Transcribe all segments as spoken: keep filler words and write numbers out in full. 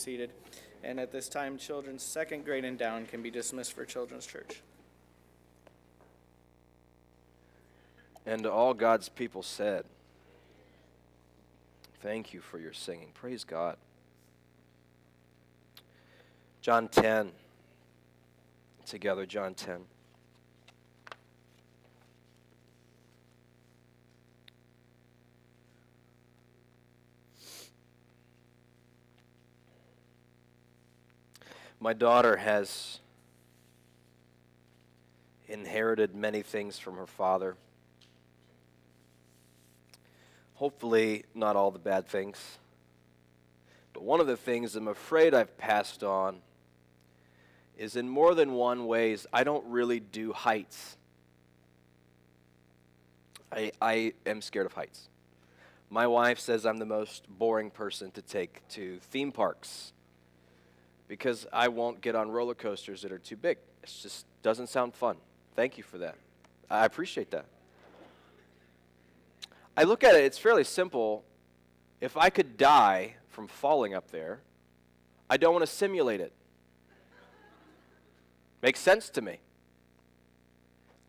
seated. And at this time, children's second grade and down can be dismissed for Children's Church. And all God's people said, thank you for your singing. Praise God. John ten. Together, John ten. My daughter has inherited many things from her father. Hopefully, not all the bad things. But one of the things I'm afraid I've passed on is, in more than one ways, I don't really do heights. I, I am scared of heights. My wife says I'm the most boring person to take to theme parks because I won't get on roller coasters that are too big. It just doesn't sound fun. Thank you for that. I appreciate that. I look at it, it's fairly simple. If I could die from falling up there, I don't want to simulate it. Makes sense to me.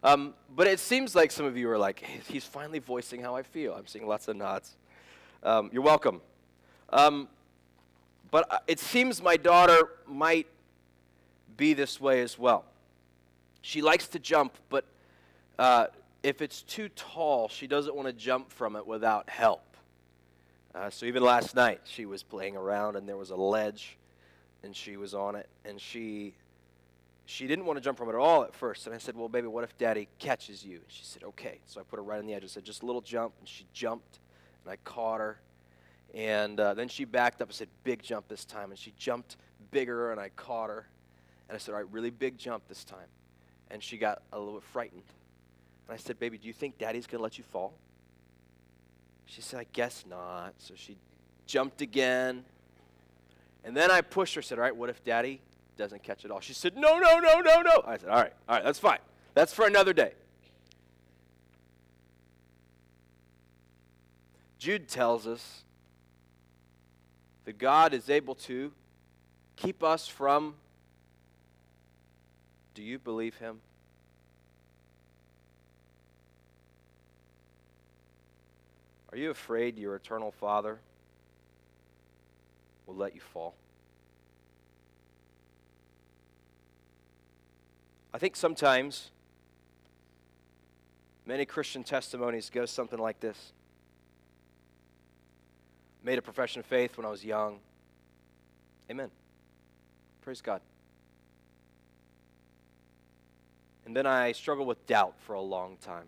Um, but it seems like some of you are like, hey, he's finally voicing how I feel. I'm seeing lots of nods. Um, you're welcome. Um, but it seems my daughter might be this way as well. She likes to jump, but uh, if it's too tall, she doesn't want to jump from it without help. Uh, so even last night, she was playing around, and there was a ledge, and she was on it, and she... She didn't want to jump from it at all at first. And I said, well, baby, what if Daddy catches you? And she said, okay. So I put her right on the edge. I said, just a little jump. And she jumped, and I caught her. And uh, then she backed up. I said, big jump this time. And she jumped bigger, and I caught her. And I said, all right, really big jump this time. And she got a little bit frightened. And I said, baby, do you think Daddy's going to let you fall? She said, I guess not. So she jumped again. And then I pushed her. I said, all right, what if Daddy doesn't catch it all? She said, no, no, no, no, no. I said, all right, all right, that's fine. That's for another day. Jude tells us that God is able to keep us from, do you believe him? Are you afraid your eternal Father will let you fall? I think sometimes many Christian testimonies go something like this. Made a profession of faith when I was young. Amen. Praise God. And then I struggled with doubt for a long time.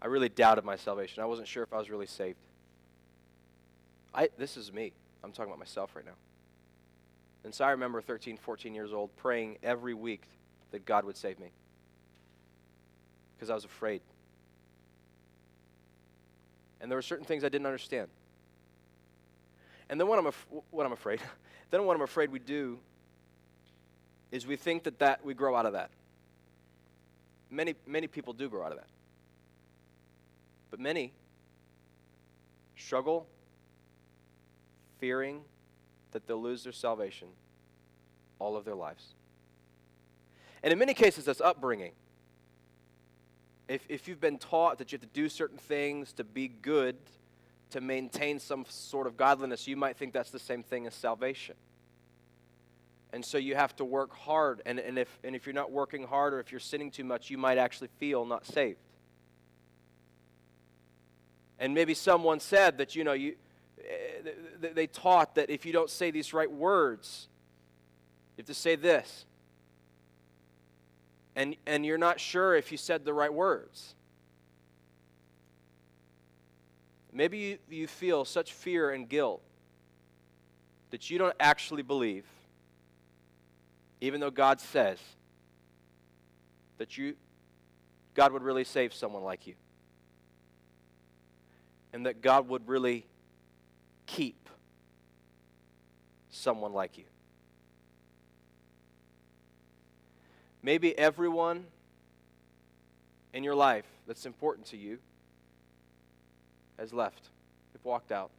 I really doubted my salvation. I wasn't sure if I was really saved. I, this is me. I'm talking about myself right now. And so I remember thirteen, fourteen years old praying every week that God would save me because I was afraid. And there were certain things I didn't understand. And then what I'm, af what I'm afraid, then what I'm afraid we do is we think that, that we grow out of that. Many, many people do grow out of that. But many struggle fearing that they'll lose their salvation all of their lives. And in many cases, that's upbringing. If, if you've been taught that you have to do certain things to be good, to maintain some sort of godliness, you might think that's the same thing as salvation. And so you have to work hard, and, and, if, and if you're not working hard or if you're sinning too much, you might actually feel not saved. And maybe someone said that, you know, you... they taught that if you don't say these right words, you have to say this. And, and you're not sure if you said the right words. Maybe you, you feel such fear and guilt that you don't actually believe, even though God says that you, God would really save someone like you. And that God would really keep someone like you. Maybe everyone in your life that's important to you has left. They've walked out.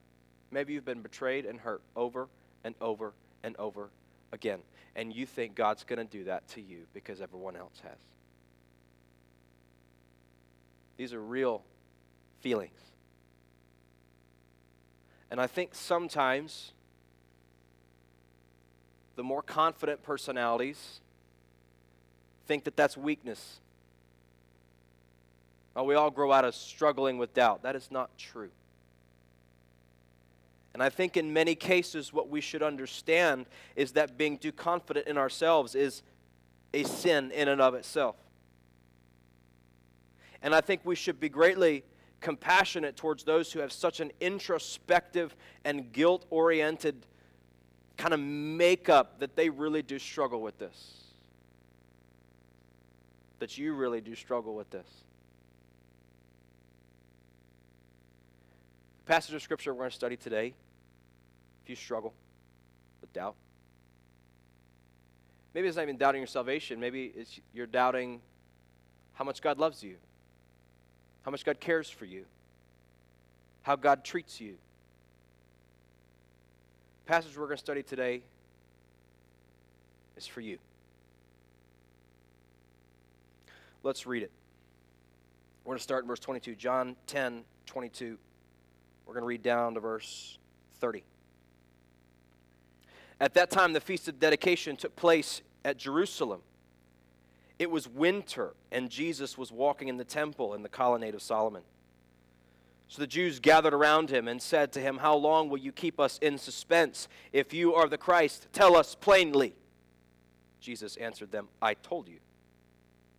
Maybe you've been betrayed and hurt over and over and over again, and you think God's going to do that to you because everyone else has. These are real feelings. And I think sometimes the more confident personalities think that that's weakness. Oh, we all grow out of struggling with doubt. That is not true. And I think in many cases what we should understand is that being too confident in ourselves is a sin in and of itself. And I think we should be greatly compassionate towards those who have such an introspective and guilt-oriented kind of makeup that they really do struggle with this. That you really do struggle with this. The passage of Scripture we're going to study today, if you struggle with doubt, maybe it's not even doubting your salvation. Maybe it's you're doubting how much God loves you, how much God cares for you, how God treats you. The passage we're going to study today is for you. Let's read it. We're going to start in verse twenty-two, John ten, twenty-two. We're going to read down to verse thirty. At that time, the Feast of Dedication took place at Jerusalem. It was winter, and Jesus was walking in the temple in the colonnade of Solomon. So the Jews gathered around him and said to him, "How long will you keep us in suspense? If you are the Christ, tell us plainly." Jesus answered them, "I told you,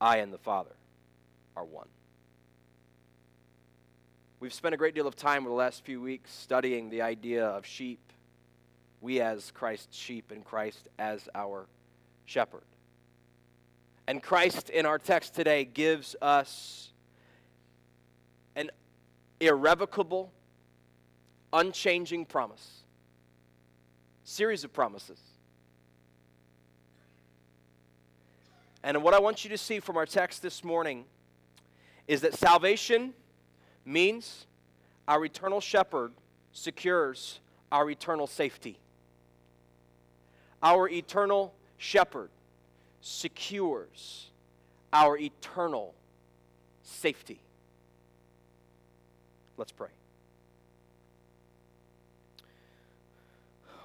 I and the Father are one." We've spent a great deal of time over the last few weeks studying the idea of sheep, we as Christ's sheep and Christ as our shepherd. And Christ in our text today gives us an irrevocable, unchanging promise, series of promises. And what I want you to see from our text this morning is that salvation means our eternal shepherd secures our eternal safety. Our eternal shepherd secures our eternal safety. Let's pray.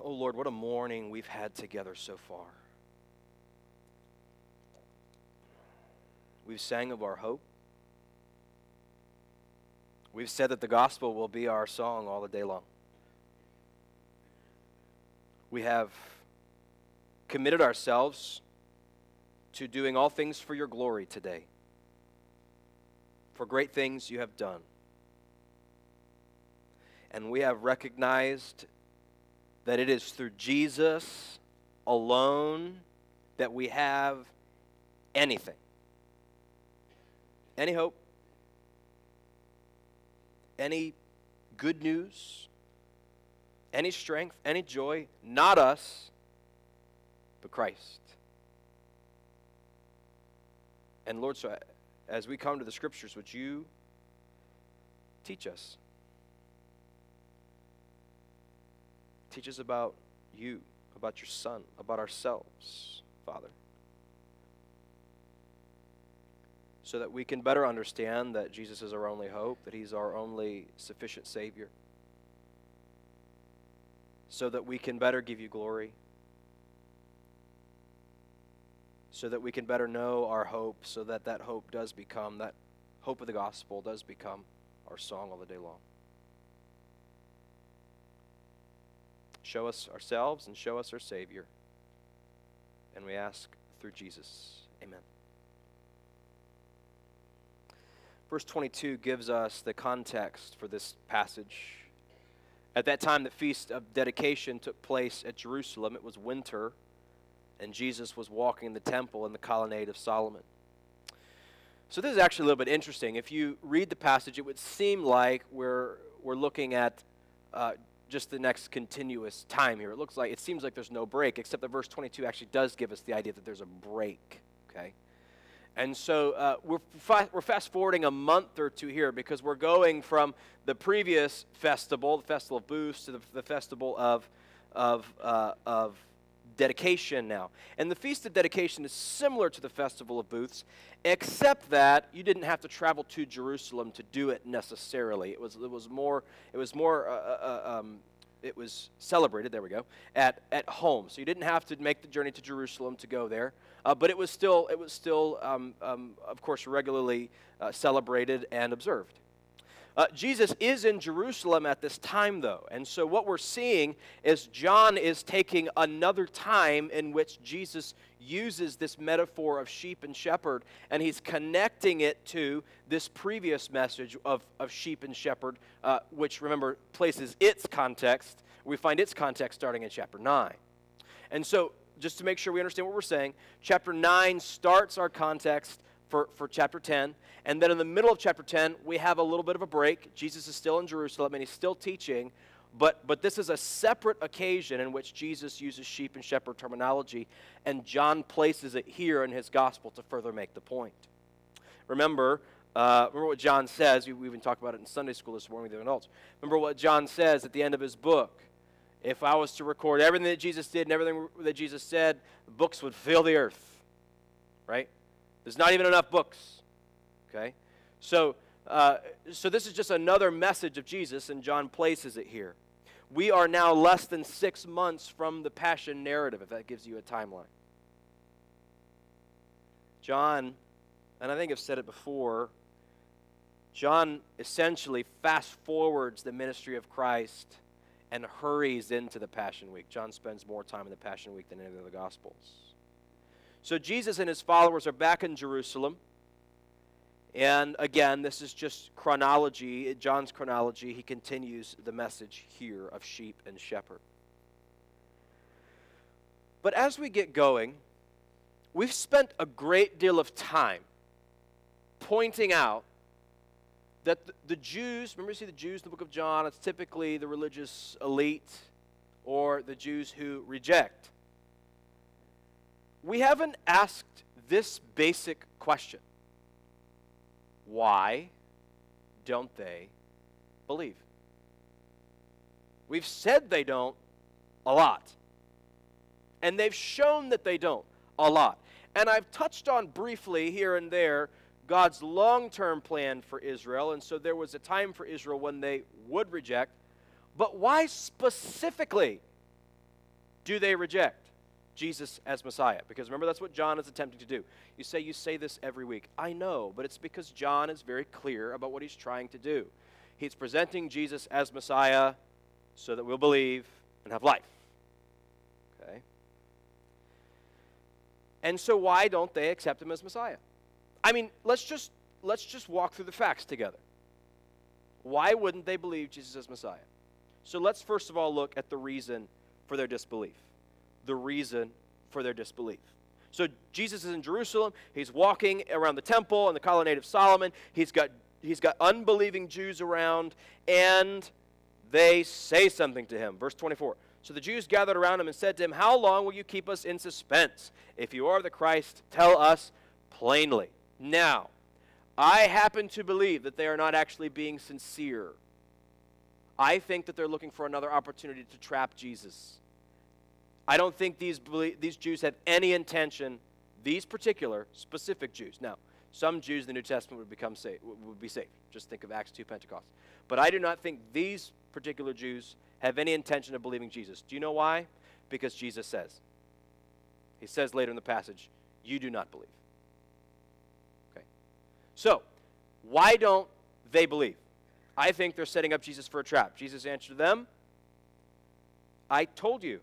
Oh Lord, what a morning we've had together so far. We've sang of our hope. We've said that the gospel will be our song all the day long. We have committed ourselves to doing all things for your glory today, for great things you have done. And we have recognized that it is through Jesus alone that we have anything. Any hope, any good news, any strength, any joy, not us, but Christ. And Lord, so as we come to the Scriptures, would you teach us? Teach us about you, about your Son, about ourselves, Father, so that we can better understand that Jesus is our only hope, that he's our only sufficient Savior, so that we can better give you glory, so that we can better know our hope, so that that hope does become, that hope of the gospel does become our song all the day long. Show us ourselves and show us our Savior, and we ask through Jesus. Amen. Verse twenty-two gives us the context for this passage. At that time, the Feast of Dedication took place at Jerusalem. It was winter, and Jesus was walking in the temple in the colonnade of Solomon. So this is actually a little bit interesting. If you read the passage, it would seem like we're, we're looking at uh, just the next continuous time here. It looks like, it seems like there's no break, except that verse twenty-two actually does give us the idea that there's a break, okay? And so uh, we're, fa we're fast-forwarding a month or two here because we're going from the previous festival, the Festival of Booths, to the, the Festival of, of, uh, of Dedication now. And the Feast of Dedication is similar to the Festival of Booths, except that you didn't have to travel to Jerusalem to do it necessarily. It was, it was more, it was more, uh, uh, um, it was celebrated, there we go, at, at home. So you didn't have to make the journey to Jerusalem to go there. Uh, but it was still, it was still um, um, of course, regularly uh, celebrated and observed. Uh, Jesus is in Jerusalem at this time, though. And so what we're seeing is John is taking another time in which Jesus uses this metaphor of sheep and shepherd, and he's connecting it to this previous message of, of sheep and shepherd, uh, which, remember, places its context. We find its context starting in chapter nine. And so, just to make sure we understand what we're saying, chapter nine starts our context for, for chapter ten. And then in the middle of chapter ten, we have a little bit of a break. Jesus is still in Jerusalem, and he's still teaching. But, but this is a separate occasion in which Jesus uses sheep and shepherd terminology, and John places it here in his gospel to further make the point. Remember, uh, remember what John says. We, we even talked about it in Sunday school this morning with the adults. Remember what John says at the end of his book. If I was to record everything that Jesus did and everything that Jesus said, the books would fill the earth, right? There's not even enough books, okay? So, uh, so this is just another message of Jesus, and John places it here. We are now less than six months from the Passion narrative, if that gives you a timeline. John, and I think I've said it before, John essentially fast-forwards the ministry of Christ and hurries into the Passion Week. John spends more time in the Passion Week than any of the Gospels. So Jesus and his followers are back in Jerusalem. And again, this is just chronology, John's chronology. He continues the message here of sheep and shepherd. But as we get going, we've spent a great deal of time pointing out that the Jews, remember you see the Jews in the book of John, it's typically the religious elite or the Jews who reject. We haven't asked this basic question. Why don't they believe? We've said they don't a lot. And they've shown that they don't a lot. And I've touched on briefly here and there God's long-term plan for Israel, and so there was a time for Israel when they would reject. But why specifically do they reject Jesus as Messiah? Because remember, that's what John is attempting to do. You say, you say this every week. I know, but it's because John is very clear about what he's trying to do. He's presenting Jesus as Messiah so that we'll believe and have life. Okay? And so why don't they accept him as Messiah? I mean, let's just, let's just walk through the facts together. Why wouldn't they believe Jesus as Messiah? So let's first of all look at the reason for their disbelief. The reason for their disbelief. So Jesus is in Jerusalem. He's walking around the temple and the colonnade of Solomon. He's got, he's got unbelieving Jews around, and they say something to him. Verse twenty-four. So the Jews gathered around him and said to him, "How long will you keep us in suspense? If you are the Christ, tell us plainly." Now, I happen to believe that they are not actually being sincere. I think that they're looking for another opportunity to trap Jesus. I don't think these, these Jews had any intention, these particular specific Jews. Now, some Jews in the New Testament would, become saved, would be saved. Just think of Acts two, Pentecost. But I do not think these particular Jews have any intention of believing Jesus. Do you know why? Because Jesus says. He says later in the passage, "You do not believe." So, why don't they believe? I think they're setting up Jesus for a trap. Jesus answered them, "I told you.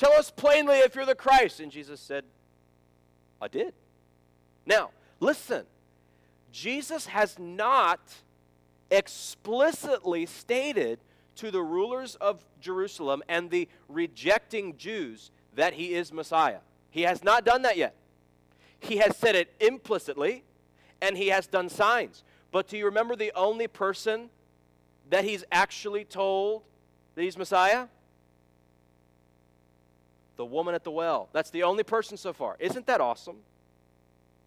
Tell us plainly if you're the Christ." And Jesus said, "I did." Now, listen. Jesus has not explicitly stated to the rulers of Jerusalem and the rejecting Jews that he is Messiah. He has not done that yet. He has said it implicitly, and he has done signs. But do you remember the only person that he's actually told that he's Messiah? The woman at the well. That's the only person so far. Isn't that awesome?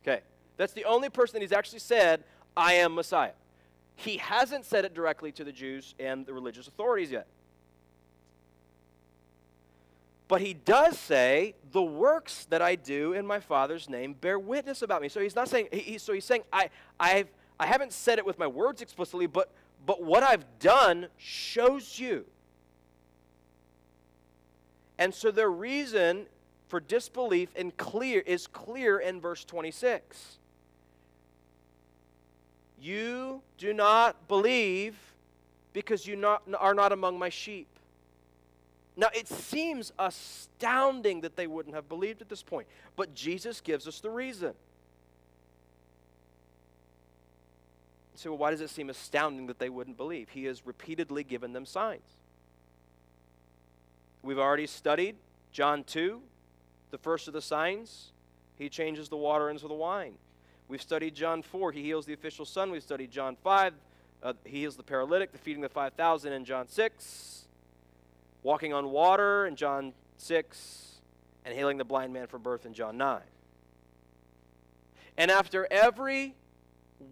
Okay. That's the only person that he's actually said, I am Messiah. He hasn't said it directly to the Jews and the religious authorities yet. But he does say, the works that I do in my Father's name bear witness about me. So he's not saying, he, he, so he's saying, I, I've, I haven't said it with my words explicitly, but, but what I've done shows you. And so their reason for disbelief in clear, is clear in verse twenty-six. You do not believe because you not, are not among my sheep. Now, it seems astounding that they wouldn't have believed at this point, but Jesus gives us the reason. So, well, why does it seem astounding that they wouldn't believe? He has repeatedly given them signs. We've already studied John two, the first of the signs. He changes the water into the wine. We've studied John four. He heals the official son. We've studied John five. Uh, he heals the paralytic, the feeding of the five thousand in John six. Walking on water in John six, and healing the blind man from birth in John nine. And after every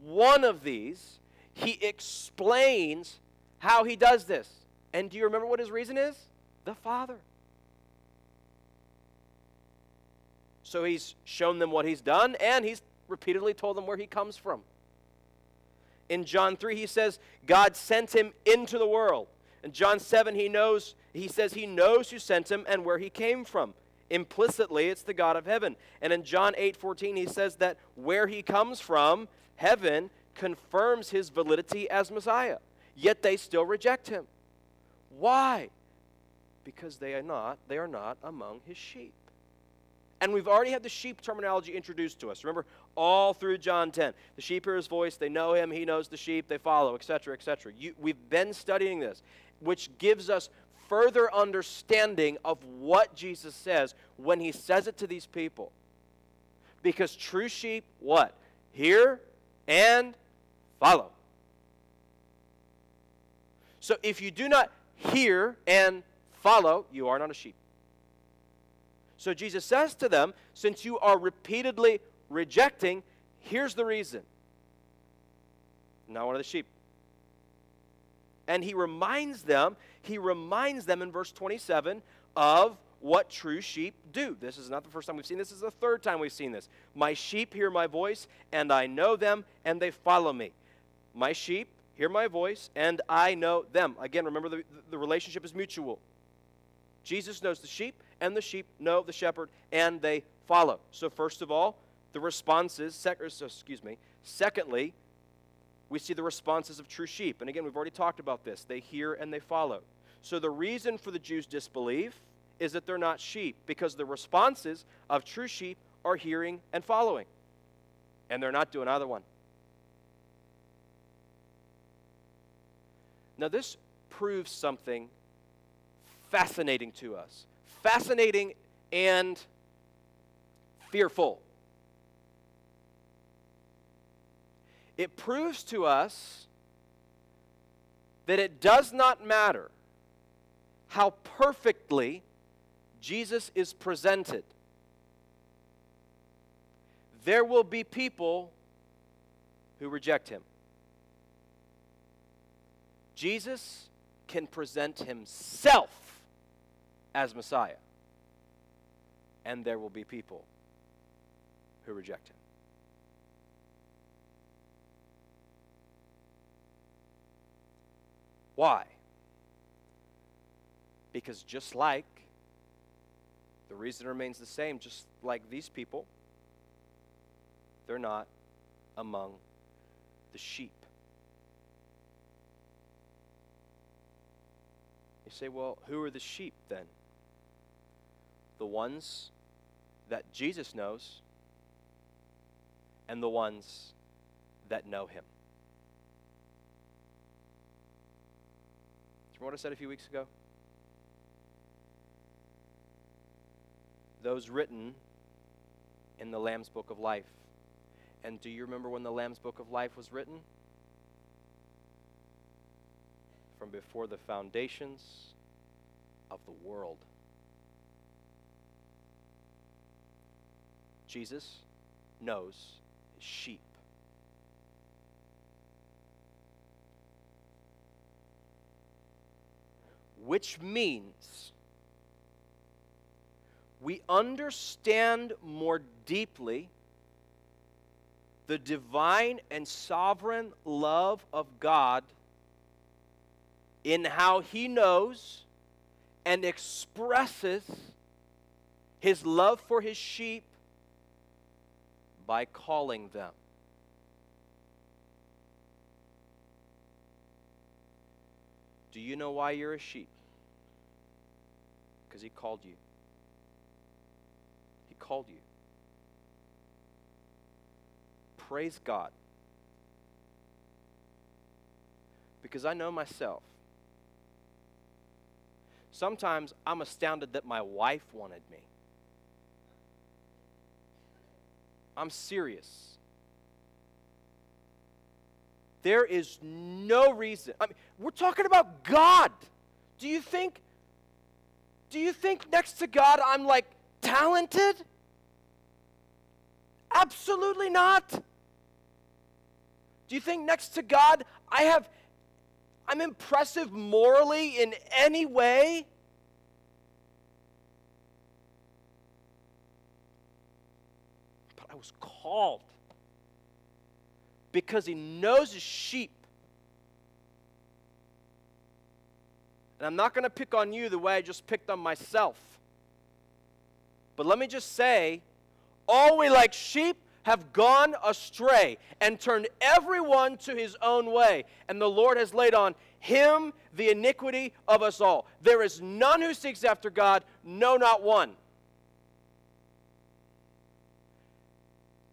one of these, he explains how he does this. And do you remember what his reason is? The Father. So he's shown them what he's done, and he's repeatedly told them where he comes from. In John three, he says, God sent him into the world. In John seven, he knows, he says he knows who sent him and where he came from. Implicitly, it's the God of heaven. And in John eight fourteen, he says that where he comes from, heaven, confirms his validity as Messiah. Yet they still reject him. Why? Because they are not, they are not among his sheep. And we've already had the sheep terminology introduced to us. Remember, all through John ten. The sheep hear his voice, they know him, he knows the sheep, they follow, et cetera, et cetera. You, we've been studying this, which gives us further understanding of what Jesus says when he says it to these people. Because true sheep, what? Hear and follow. So if you do not hear and follow, you are not a sheep. So Jesus says to them, since you are repeatedly rejecting, here's the reason. Not one of the sheep. And he reminds them, he reminds them in verse twenty-seven of what true sheep do. This is not the first time we've seen this. This is the third time we've seen this. My sheep hear my voice, and I know them, and they follow me. My sheep hear my voice, and I know them. Again, remember the, the relationship is mutual. Jesus knows the sheep, and the sheep know the shepherd, and they follow. So first of all, the responses, sec- excuse me, secondly, we see the responses of true sheep. And again, we've already talked about this. They hear and they follow. So the reason for the Jews' disbelief is that they're not sheep, because the responses of true sheep are hearing and following. And they're not doing either one. Now this proves something fascinating to us. Fascinating and fearful. It proves to us that it does not matter how perfectly Jesus is presented. There will be people who reject him. Jesus can present himself as Messiah, and there will be people who reject him. Why? Because just like, the reason remains the same, just like these people, they're not among the sheep. You say, well, who are the sheep then? The ones that Jesus knows and the ones that know him. Remember what I said a few weeks ago? Those written in the Lamb's Book of Life. And do you remember when the Lamb's Book of Life was written? From before the foundations of the world. Jesus knows his sheep. Which means we understand more deeply the divine and sovereign love of God in how he knows and expresses his love for his sheep by calling them. Do you know why you're a sheep? Because he called you. He called you. Praise God. Because I know myself. Sometimes I'm astounded that my wife wanted me. I'm serious. There is no reason. I mean, we're talking about God. Do you think, do you think next to God I'm like talented? Absolutely not. Do you think next to God I have, I'm impressive morally in any way? But I was called. Because he knows his sheep. And I'm not going to pick on you the way I just picked on myself. But let me just say, all we like sheep have gone astray and turned everyone to his own way. And the Lord has laid on him the iniquity of us all. There is none who seeks after God, no, not one.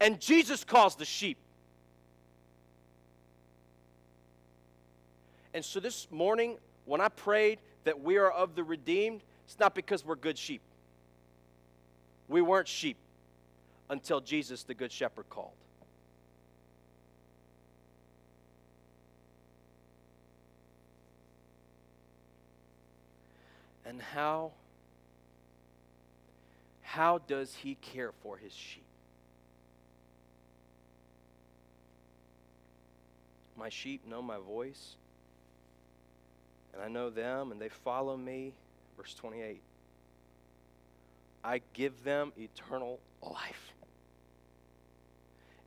And Jesus calls the sheep. And so this morning, when I prayed that we are of the redeemed, it's not because we're good sheep. We weren't sheep until Jesus, the Good Shepherd, called. And how, how does he care for his sheep? My sheep know my voice. And I know them, and they follow me. Verse twenty-eight. I give them eternal life,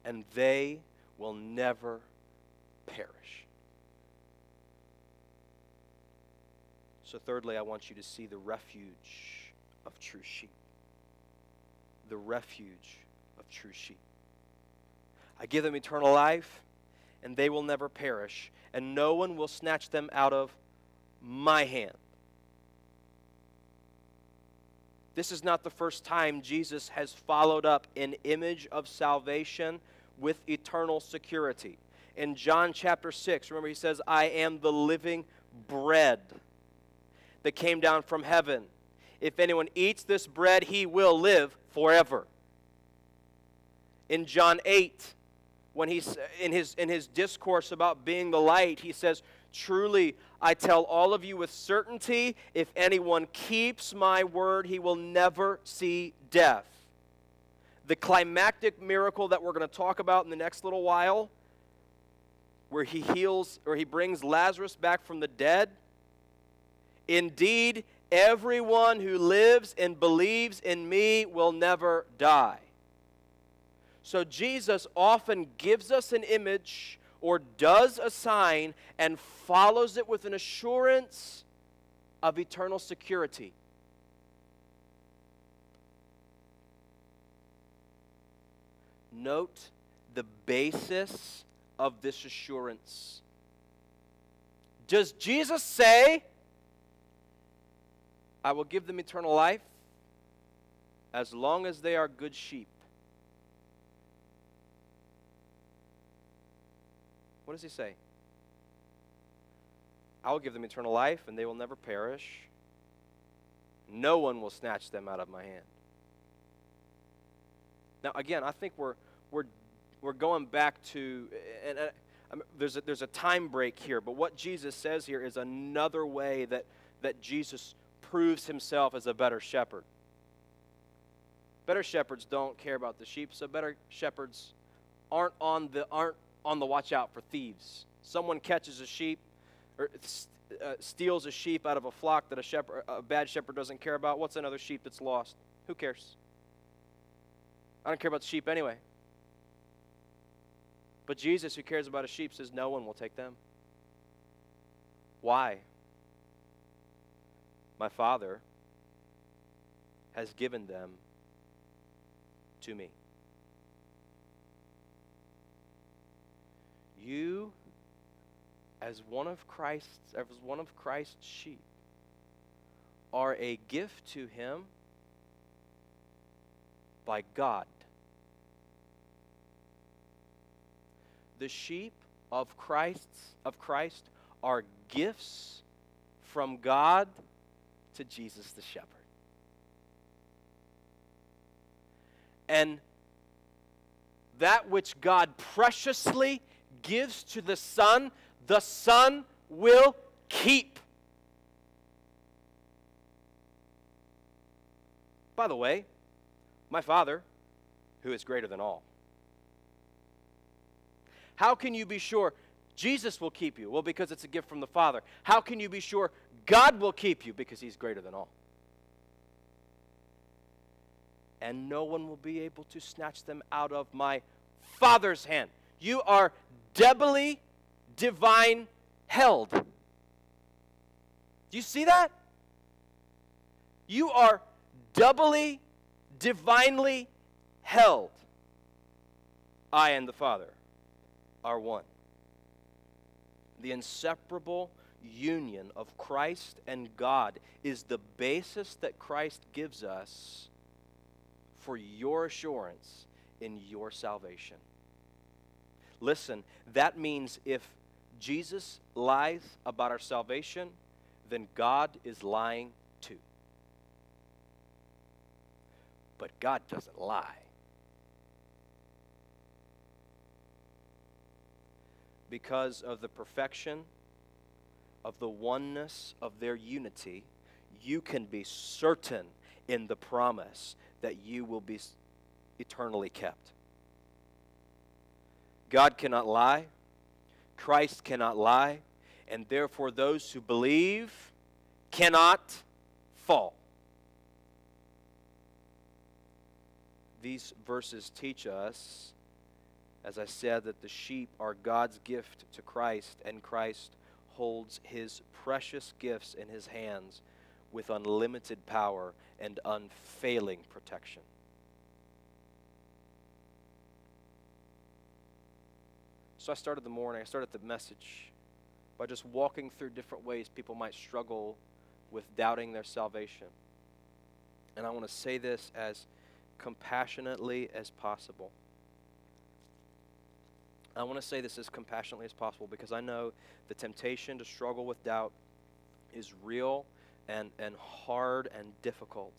and they will never perish. So thirdly, I want you to see the refuge of true sheep. The refuge of true sheep. I give them eternal life, and they will never perish, and no one will snatch them out of my hand. This is not the first time Jesus has followed up an image of salvation with eternal security. In John chapter six, remember he says, I am the living bread that came down from heaven. If anyone eats this bread, he will live forever. In John eight, when he's in his, in his discourse about being the light, he says, truly, I tell all of you with certainty, if anyone keeps my word, he will never see death. The climactic miracle that we're going to talk about in the next little while, where he heals or he brings Lazarus back from the dead. Indeed, everyone who lives and believes in me will never die. So Jesus often gives us an image or does a sign and follows it with an assurance of eternal security. Note the basis of this assurance. Does Jesus say, I will give them eternal life as long as they are good sheep? What does he say? I will give them eternal life, and they will never perish. No one will snatch them out of my hand. Now, again, I think we're we're we're going back to, and I, I mean, there's a, there's a time break here, but what Jesus says here is another way that that Jesus proves himself as a better shepherd. Better shepherds don't care about the sheep, so better shepherds aren't on the aren't on the watch out for thieves. Someone catches a sheep or uh, steals a sheep out of a flock that a shepherd, a bad shepherd doesn't care about. What's another sheep that's lost? Who cares? I don't care about the sheep anyway. But Jesus, who cares about a sheep, says no one will take them. Why? My Father has given them to me. You, as one of Christ's, as one of Christ's sheep, are a gift to him by God. The sheep of Christ's of Christ are gifts from God to Jesus the shepherd. And that which God preciously gives to the Son, the Son will keep. By the way, my Father, who is greater than all. How can you be sure Jesus will keep you? Well, because it's a gift from the Father. How can you be sure God will keep you? Because he's greater than all. And no one will be able to snatch them out of my Father's hand. You are doubly divine held. Do you see that? You are doubly, divinely held. I and the Father are one. The inseparable union of Christ and God is the basis that Christ gives us for your assurance in your salvation. Listen, that means if Jesus lies about our salvation, then God is lying too. But God doesn't lie. Because of the perfection of the oneness of their unity, you can be certain in the promise that you will be eternally kept. God cannot lie. Christ cannot lie, and therefore those who believe cannot fall. These verses teach us, as I said, that the sheep are God's gift to Christ, and Christ holds his precious gifts in his hands with unlimited power and unfailing protection. So I started the morning, I started the message by just walking through different ways people might struggle with doubting their salvation. And I want to say this as compassionately as possible. I want to say this as compassionately as possible because I know the temptation to struggle with doubt is real and, and hard and difficult.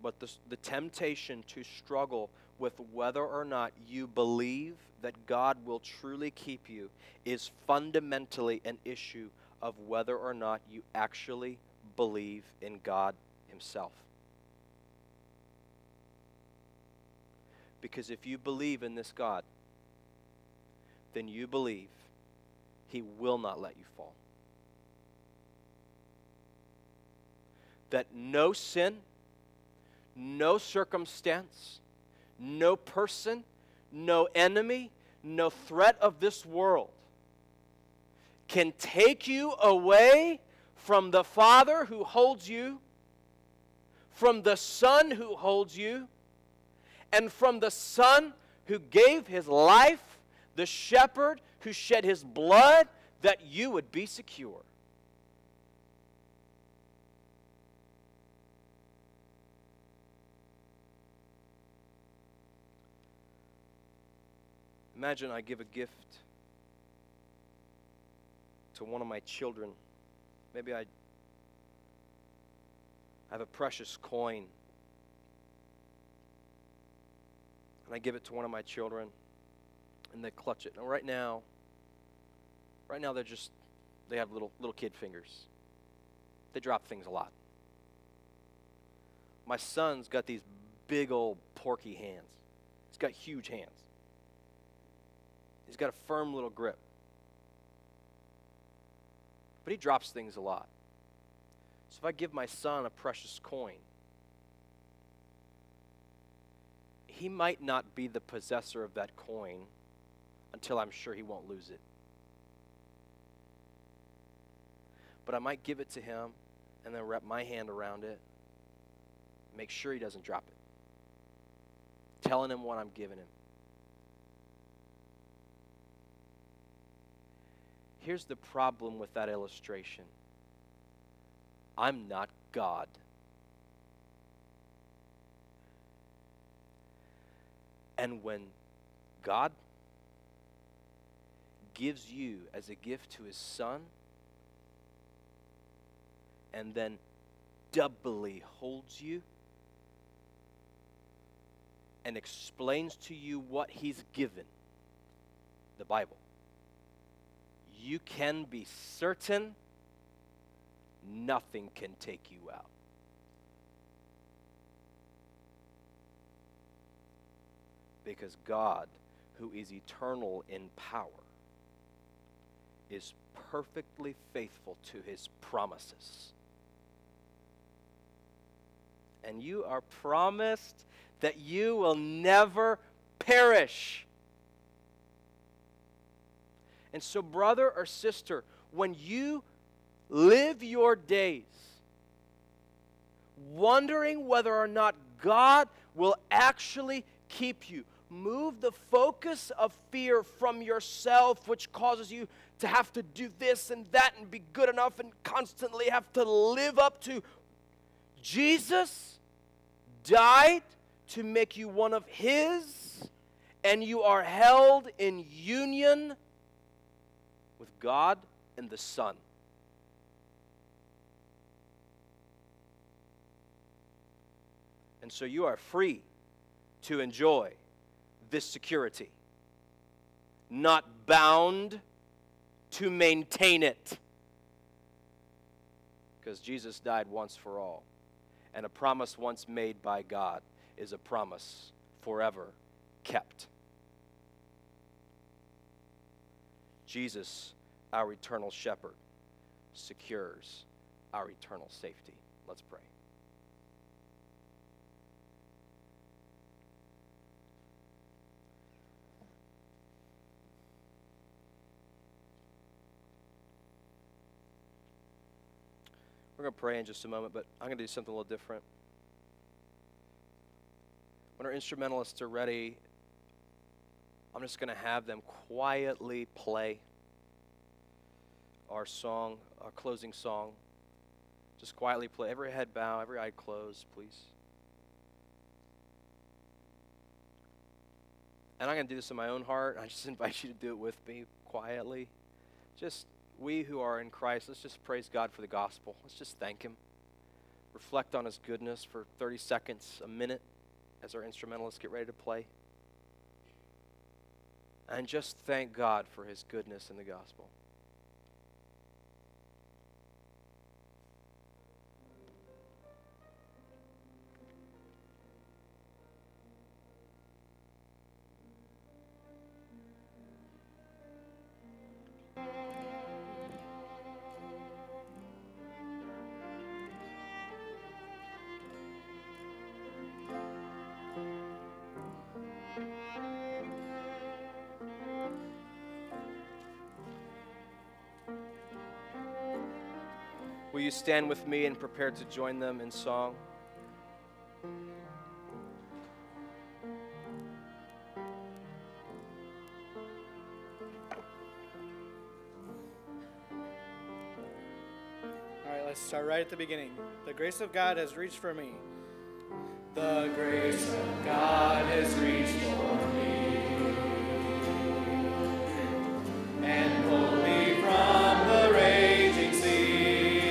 But the, the temptation to struggle with whether or not you believe that God will truly keep you is fundamentally an issue of whether or not you actually believe in God himself. Because if you believe in this God, then you believe he will not let you fall. That no sin, no circumstance, no person, no enemy, no threat of this world can take you away from the Father who holds you, from the Son who holds you, and from the Son who gave his life, the shepherd who shed his blood, that you would be secure. Imagine I give a gift to one of my children Maybe I have a precious coin and I give it to one of my children and they clutch it. And right now, right now they're just, they have little, little kid fingers. They drop things a lot. My son's got these big old porky hands. He's got huge hands. He's got a firm little grip. But he drops things a lot. So if I give my son a precious coin, he might not be the possessor of that coin until I'm sure he won't lose it. But I might give it to him and then wrap my hand around it, make sure he doesn't drop it, telling him what I'm giving him. Here's the problem with that illustration. I'm not God. And when God gives you as a gift to his son, and then doubly holds you and explains to you what he's given, the Bible, you can be certain nothing can take you out. Because God, who is eternal in power, is perfectly faithful to his promises. And you are promised that you will never perish. And so, brother or sister, when you live your days wondering whether or not God will actually keep you, move the focus of fear from yourself, which causes you to have to do this and that and be good enough and constantly have to live up to. Jesus died to make you one of his, and you are held in union with God and the Son. And so you are free to enjoy this security, not bound to maintain it, because Jesus died once for all, and a promise once made by God is a promise forever kept. Jesus, our eternal shepherd, secures our eternal safety. Let's pray. We're going to pray in just a moment, but I'm going to do something a little different. When our instrumentalists are ready, I'm just going to have them quietly play our song, our closing song. Just quietly play. Every head bow, every eye closed, please. And I'm going to do this in my own heart. I just invite you to do it with me quietly. Just we who are in Christ, let's just praise God for the gospel. Let's just thank him. Reflect on his goodness for thirty seconds, a minute, as our instrumentalists get ready to play. And just thank God for his goodness in the gospel. Will you stand with me and prepare to join them in song? All right, let's start right at the beginning. The grace of God has reached for me. The grace of God has reached for me, and pulled me from the raging sea.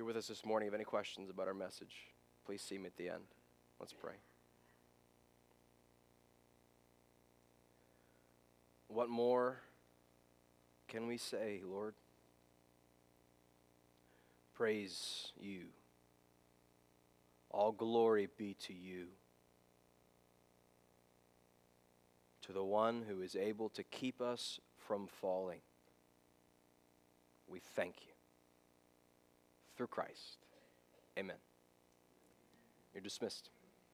you're with us this morning, if you have any questions about our message, please see me at the end. Let's pray. What more can we say, Lord? Praise you. All glory be to you, to the one who is able to keep us from falling. We thank you. Through Christ. Amen. You're dismissed.